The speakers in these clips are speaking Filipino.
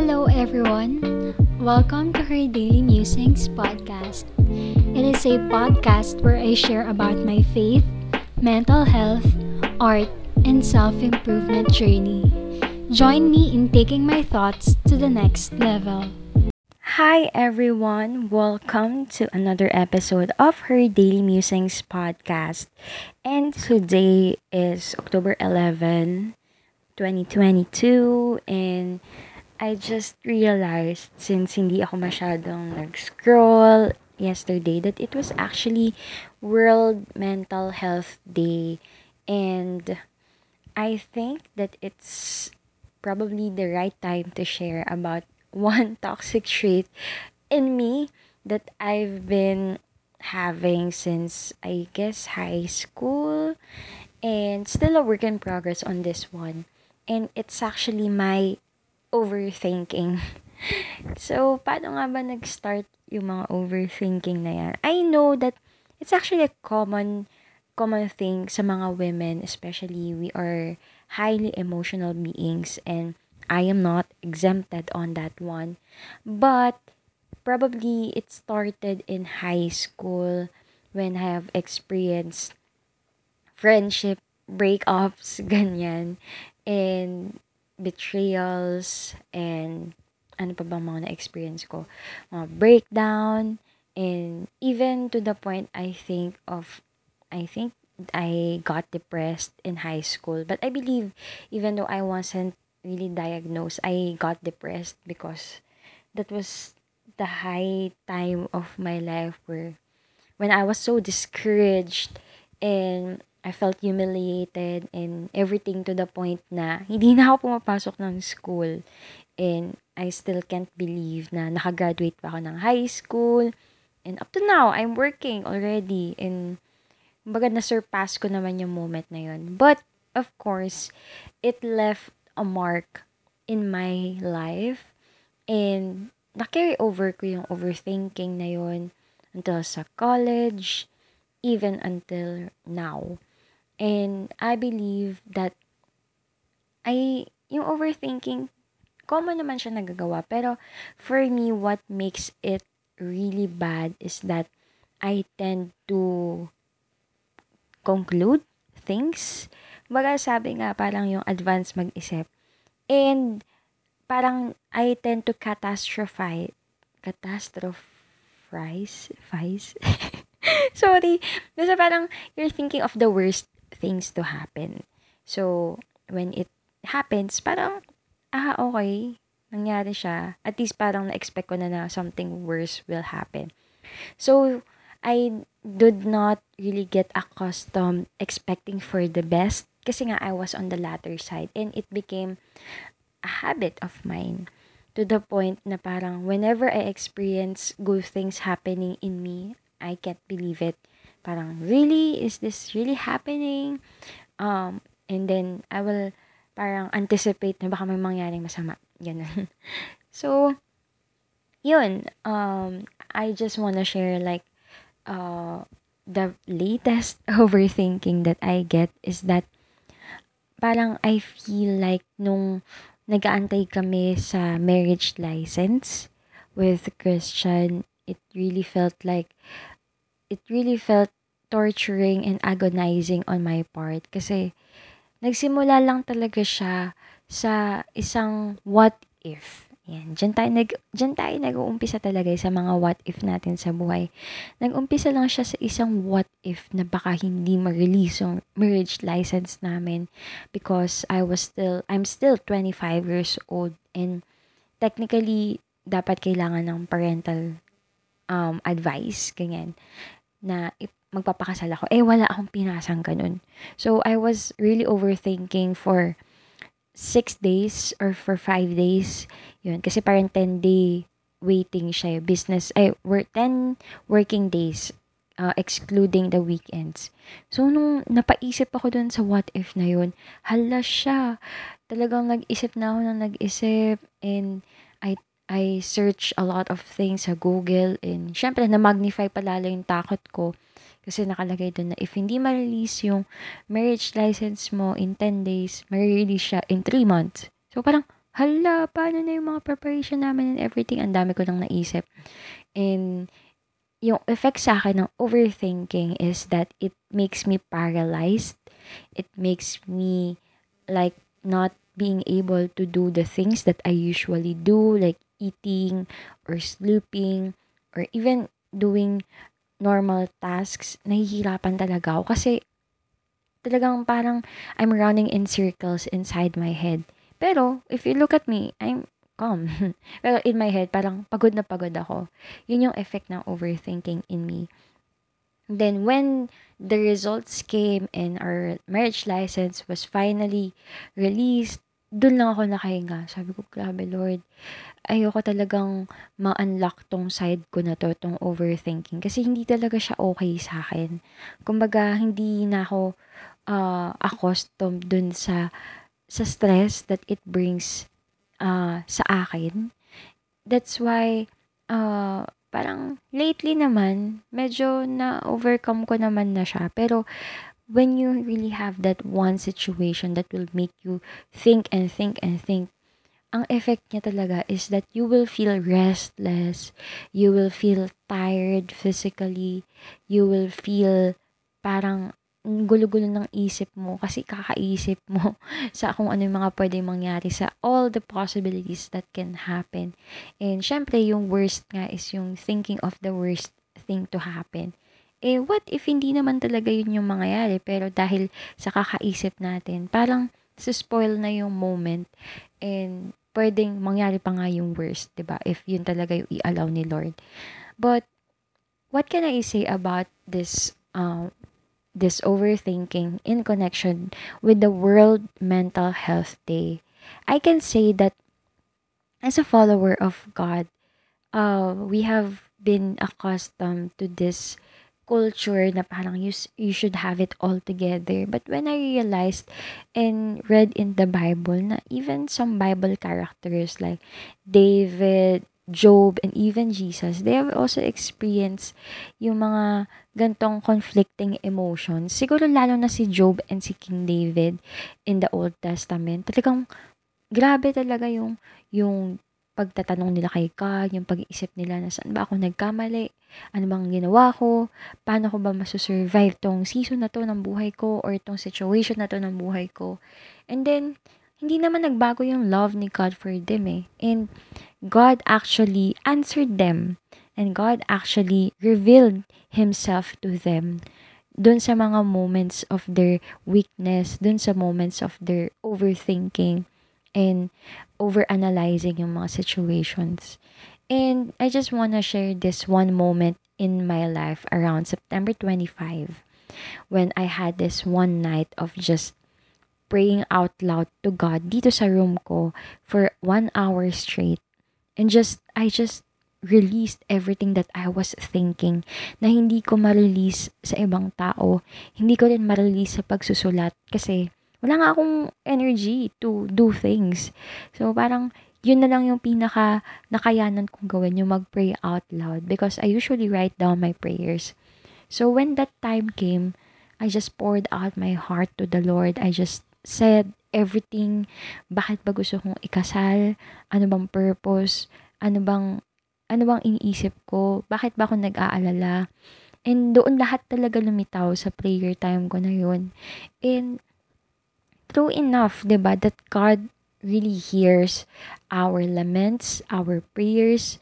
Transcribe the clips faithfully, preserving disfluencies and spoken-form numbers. Hello everyone! Welcome to Her Daily Musings Podcast. It is a podcast where I share about my faith, mental health, art, and self-improvement journey. Join me in taking my thoughts to the next level. Hi everyone! Welcome to another episode of Her Daily Musings Podcast. And today is October eleventh, twenty twenty-two, and I just realized, since hindi ako masyadong nag-scroll yesterday, that it was actually World Mental Health Day. And I think that it's probably the right time to share about one toxic trait in me that I've been having since, I guess, high school. And still a work in progress on this one. And it's actually my overthinking. So, paano nga ba nag-start yung mga overthinking na yan? I know that it's actually a common common thing sa mga women, especially we are highly emotional beings, and I am not exempted on that one. But probably it started in high school when I have experienced friendship breakups, ganyan, and betrayals, and ano pa bang mga na-experience ko, mga breakdown, and even to the point I think of, I think I got depressed in high school. But I believe, even though I wasn't really diagnosed, I got depressed because that was the high time of my life where, when I was so discouraged, and I felt humiliated and everything, to the point na hindi na ako pumapasok ng school. And I still can't believe na nakagraduate pa ako ng high school. And up to now, I'm working already. And baga na-surpass ko naman yung moment na yun. But, of course, it left a mark in my life. And na-carry over ko yung overthinking na yun until sa college, even until now. And I believe that I, yung overthinking, common naman siya nagagawa. Pero for me, what makes it really bad is that I tend to conclude things. Baga sabi nga, parang yung advance mag-isip. And parang I tend to catastrophize. Catastrophize? Fize? Sorry. Basta parang you're thinking of the worst things to happen. So, when it happens, parang, ah, okay, nangyari siya. At least parang na-expect ko na na something worse will happen. So, I did not really get accustomed expecting for the best kasi nga I was on the latter side, and it became a habit of mine, to the point na parang whenever I experience good things happening in me, I can't believe it. Parang, really? Is this really happening? Um, and then, I will parang anticipate na baka may mangyaring masama. Ganun. So, yun. Um, I just wanna share, like, uh, the latest overthinking that I get is that parang I feel like nung nag-aantay kami sa marriage license with Christian, it really felt like It really felt torturing and agonizing on my part kasi nagsimula lang talaga siya sa isang what if. Yan, diyan tayo, nag, diyan tayo nag-uumpisa talaga sa mga what if natin sa buhay. Nag-umpisa lang siya sa isang what if na baka hindi ma-release yung marriage license namin because I was still, I'm still twenty-five years old, and technically, dapat kailangan ng parental um, advice, ganyan, na magpapakasal ako. Eh, wala akong pinasang ganun. So, I was really overthinking for six days or for five days. Yun, kasi parang ten-day waiting siya. Business, eh, we're ten working days, uh, excluding the weekends. So, nung napaisip ako dun sa what if na yun, hala siya. Talagang nag-isip na ako ng nag-isip, and I I search a lot of things sa Google, and syempre na-magnify palalo yung takot ko kasi nakalagay doon na if hindi ma-release yung marriage license mo in ten days, ma-release siya in three months. So parang, hala, paano na yung mga preparation namin and everything? Ang dami ko nang naisip. And yung effect sa akin ng overthinking is that it makes me paralyzed. It makes me like not being able to do the things that I usually do, like eating or sleeping or even doing normal tasks. Nahihirapan talaga ako kasi talagang parang I'm running in circles inside my head. Pero, if you look at me, I'm calm. Pero in my head, parang pagod na pagod ako. Yun yung effect ng overthinking in me. Then, when the results came and our marriage license was finally released, doon lang ako nakahinga. Sabi ko, grabe Lord, ayoko talagang ma-unlock tong side ko na to, tong overthinking. Kasi hindi talaga siya okay sa akin. Kumbaga, hindi na ako uh, accustomed dun sa sa stress that it brings uh, sa akin. That's why, uh, parang lately naman, medyo na-overcome ko naman na siya. Pero, when you really have that one situation that will make you think and think and think, ang effect niya talaga is that you will feel restless, you will feel tired physically, you will feel parang gulo-gulo ng isip mo kasi kakaisip mo sa kung ano yung mga pwede mangyari sa all the possibilities that can happen. And syempre, yung worst nga is yung thinking of the worst thing to happen. Eh, what if hindi naman talaga yun yung mangyari? Pero dahil sa kakaisip natin, parang suspoil na yung moment and pwedeng mangyari pa nga yung worst, diba? If yun talaga yung i-allow ni Lord. But, what can I say about this um, this overthinking in connection with the World Mental Health Day? I can say that as a follower of God, uh, we have been accustomed to this culture na parang you, you should have it all together. But when I realized and read in the Bible na even some Bible characters like David, Job, and even Jesus, they have also experienced yung mga gantong conflicting emotions. Siguro lalo na si Job and si King David in the Old Testament. Talagang grabe talaga yung, yung pagtatanong nila kay God, yung pag-iisip nila na saan ba ako nagkamali, ano bang ginawa ko, paano ko ba masusurvive tong season na to ng buhay ko or tong situation na to ng buhay ko. And then, hindi naman nagbago yung love ni God for them eh. And God actually answered them. And God actually revealed Himself to them. Dun sa mga moments of their weakness, dun sa moments of their overthinking and overanalyzing yung mga situations. And I just wanna share this one moment in my life around September twenty-fifth when I had this one night of just praying out loud to God dito sa room ko for one hour straight. And just, I just released everything that I was thinking na hindi ko ma-release sa ibang tao. Hindi ko rin ma-release sa pagsusulat kasi wala nga akong energy to do things. So parang yun na lang yung pinaka nakayanan kong gawin, yung mag-pray out loud because I usually write down my prayers. So when that time came, I just poured out my heart to the Lord. I just said everything. Bakit ba gusto kong ikasal? Ano bang purpose? Ano bang, ano bang iniisip ko? Bakit ba ako nag-aalala? And doon lahat talaga lumitaw sa prayer time ko na yun. And true enough, diba, that God really hears our laments, our prayers.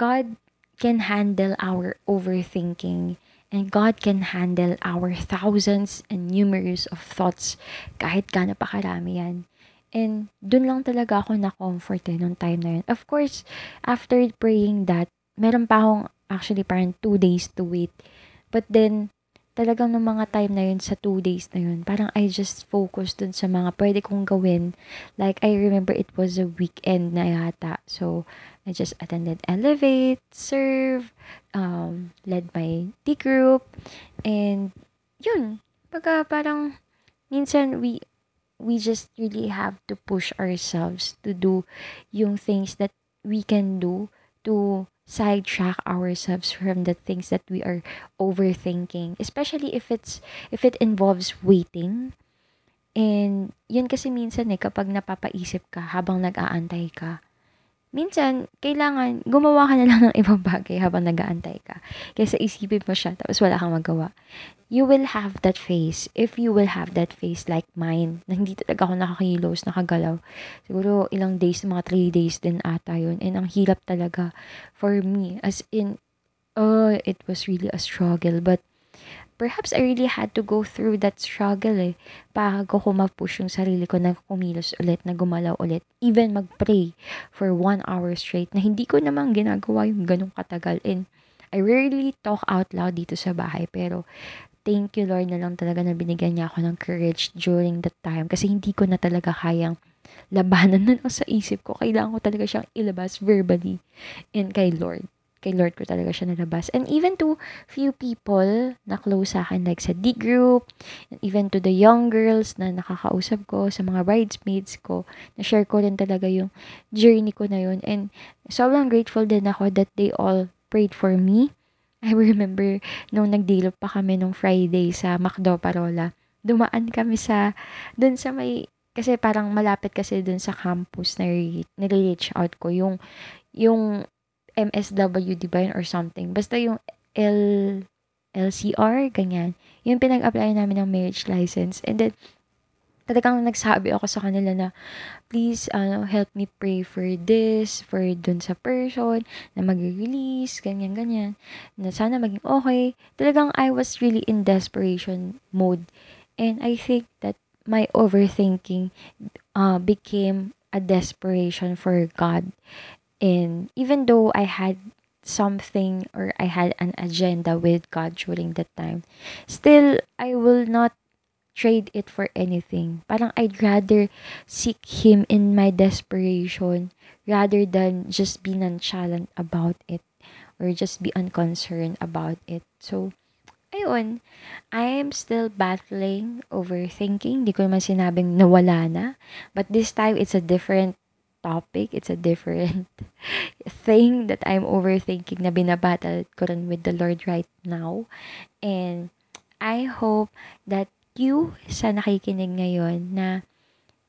God can handle our overthinking. And God can handle our thousands and numerous of thoughts kahit gaano pa karami yan. And dun lang talaga ako na-comfort eh nung time na yun. Of course, after praying that, meron pa akong actually parang two days to wait. But then, talagang nung mga time na yun, sa two days na yun, parang I just focused dun sa mga pwede kong gawin. Like, I remember it was a weekend na yata. So, I just attended Elevate, Serve, um, led my The Group, and yun. Pagka parang, minsan we, we just really have to push ourselves to do yung things that we can do to sidetrack ourselves from the things that we are overthinking, especially if it's if it involves waiting. And yun kasi minsan eh, kapag napapaisip ka habang nag-aantay ka, minsan, kailangan gumawa ka na lang ng ibang bagay habang nag-aantay ka. Kaysa isipin mo siya, tapos wala kang magawa. You will have that face. If you will have that face like mine, na hindi talaga ako nakakilos, nakagalaw. Siguro ilang days, mga three days din ata yun. And ang hirap talaga for me. As in, oh, it was really a struggle. But perhaps I really had to go through that struggle eh. Bago ko ma-push yung sarili ko na kumilos ulit, na gumalaw ulit. Even mag-pray for one hour straight na hindi ko naman ginagawa yung ganong katagal. And I rarely talk out loud dito sa bahay. Pero thank you Lord na lang talaga na binigyan niya ako ng courage during that time. Kasi hindi ko na talaga kayang labanan na lang sa isip ko. Kailangan ko talaga siyang ilabas verbally. And kay Lord. Kay Lord ko talaga siya nalabas. And even to few people na close sa akin, like sa The Group, and even to the young girls na nakakausap ko, sa mga bridesmaids ko, na-share ko rin talaga yung journey ko na yun. And sobrang grateful din ako that they all prayed for me. I remember nung nag-deal pa kami nung Friday sa McDo Parola, dumaan kami sa, dun sa may, kasi parang malapit kasi dun sa campus na nare-reach out ko, yung, yung, M S W, diba, or something. Basta yung L, L C R, ganyan. Yung pinag-apply namin ng marriage license. And then, talagang nagsabi ako sa kanila na, please, ano, help me pray for this, for dun sa person, na mag-release, ganyan, ganyan. Na sana maging okay. Talagang I was really in desperation mode. And I think that my overthinking uh, became a desperation for God. And even though I had something or I had an agenda with God during that time, still, I will not trade it for anything. Parang I'd rather seek Him in my desperation rather than just be nonchalant about it or just be unconcerned about it. So, ayun, I am still battling overthinking. Di ko naman sinabing nawala na. But this time, it's a different topic, it's a different thing that I'm overthinking na binabattle ko rin with the Lord right now. And I hope that you sa nakikinig ngayon na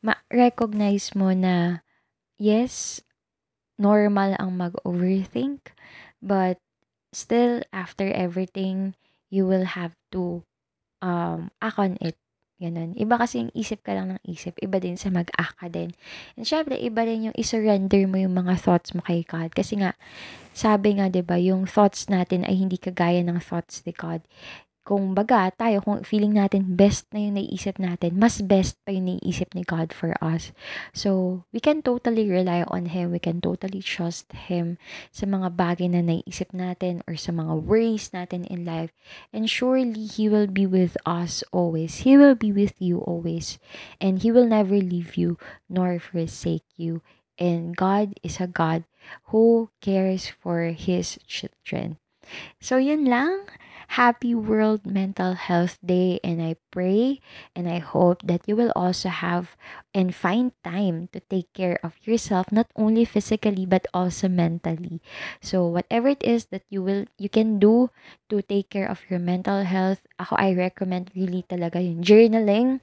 ma-recognize mo na yes, normal ang mag-overthink, but still after everything, you will have to um act on it. Ganun. Iba kasi yung isip ka lang ng isip. Iba din sa mag-aka din. And syempre, iba rin yung isurrender mo yung mga thoughts mo kay God. Kasi nga, sabi nga, diba, yung thoughts natin ay hindi kagaya ng thoughts ni God. Kung baga, tayo, kung feeling natin best na yung naiisip natin, mas best pa yung naiisip ni God for us. So, we can totally rely on Him. We can totally trust Him sa mga bagay na naiisip natin or sa mga worries natin in life. And surely, He will be with us always. He will be with you always. And He will never leave you nor forsake you. And God is a God who cares for His children. So, yun lang. Happy World Mental Health Day, and I pray and I hope that you will also have and find time to take care of yourself, not only physically but also mentally. So whatever it is that you will you can do to take care of your mental health, ako I recommend really talaga yung journaling.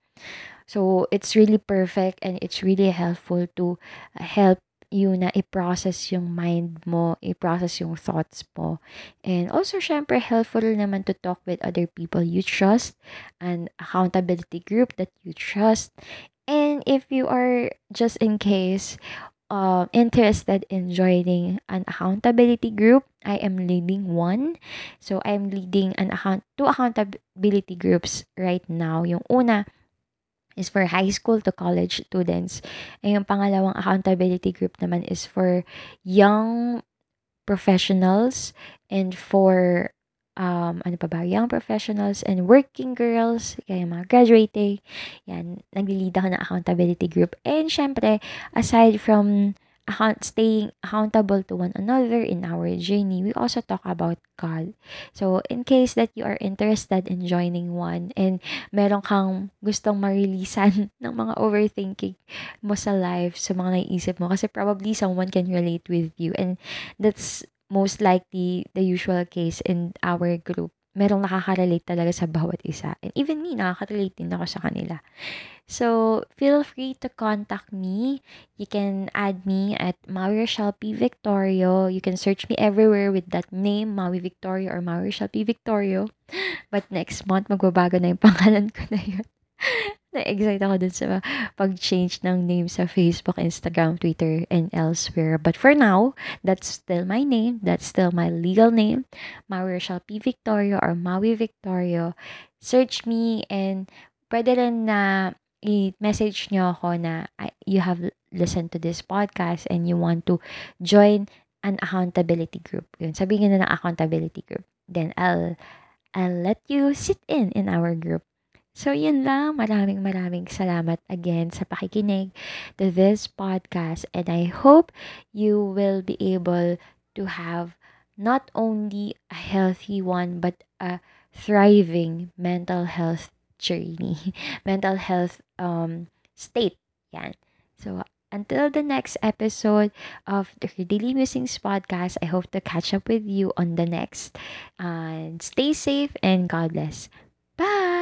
So it's really perfect and it's really helpful to help you na i-process yung mind mo, i-process yung thoughts mo. And also, syempre, helpful naman to talk with other people you trust, an accountability group that you trust. And if you are, just in case, uh, interested in joining an accountability group, I am leading one. So, I am leading an account- two accountability groups right now. Yung una is for high school to college students. And yung pangalawang accountability group naman is for young professionals and for um ano pa ba, young professionals and working girls, kaya mga graduating. Yan, nagli-lead ako ng accountability group. And syempre, aside from Account, staying accountable to one another in our journey, we also talk about God. So, in case that you are interested in joining one and meron kang gustong marilisan ng mga overthinking mo sa life, sa mga naiisip mo, kasi probably someone can relate with you. And that's most likely the usual case in our group merong nakaka-relate talaga sa bawat isa. And even me, nakaka-relate din ako sa kanila. So, feel free to contact me. You can add me at Maui Rachel P. Victorio. You can search me everywhere with that name, Maui Victorio or Maui Rachel P. Victorio. But next month, magbabago na yung pangalan ko na yun. Na-excite ako dun sa pag-change ng name sa Facebook, Instagram, Twitter, and elsewhere. But for now, that's still my name. That's still my legal name. Maui Rachel P. Victorio or Maui Victorio. Search me and pwede rin na i-message nyo ako na you have listened to this podcast and you want to join an accountability group. Yun, sabihin nyo na ng accountability group. Then I'll, I'll let you sit in in our group. So, yun lang. Maraming maraming salamat again sa pakikinig to this podcast. And I hope you will be able to have not only a healthy one, but a thriving mental health journey, mental health um state. Yan. So, until the next episode of the Her Daily Musings Podcast, I hope to catch up with you on the next. And uh, stay safe and God bless. Bye!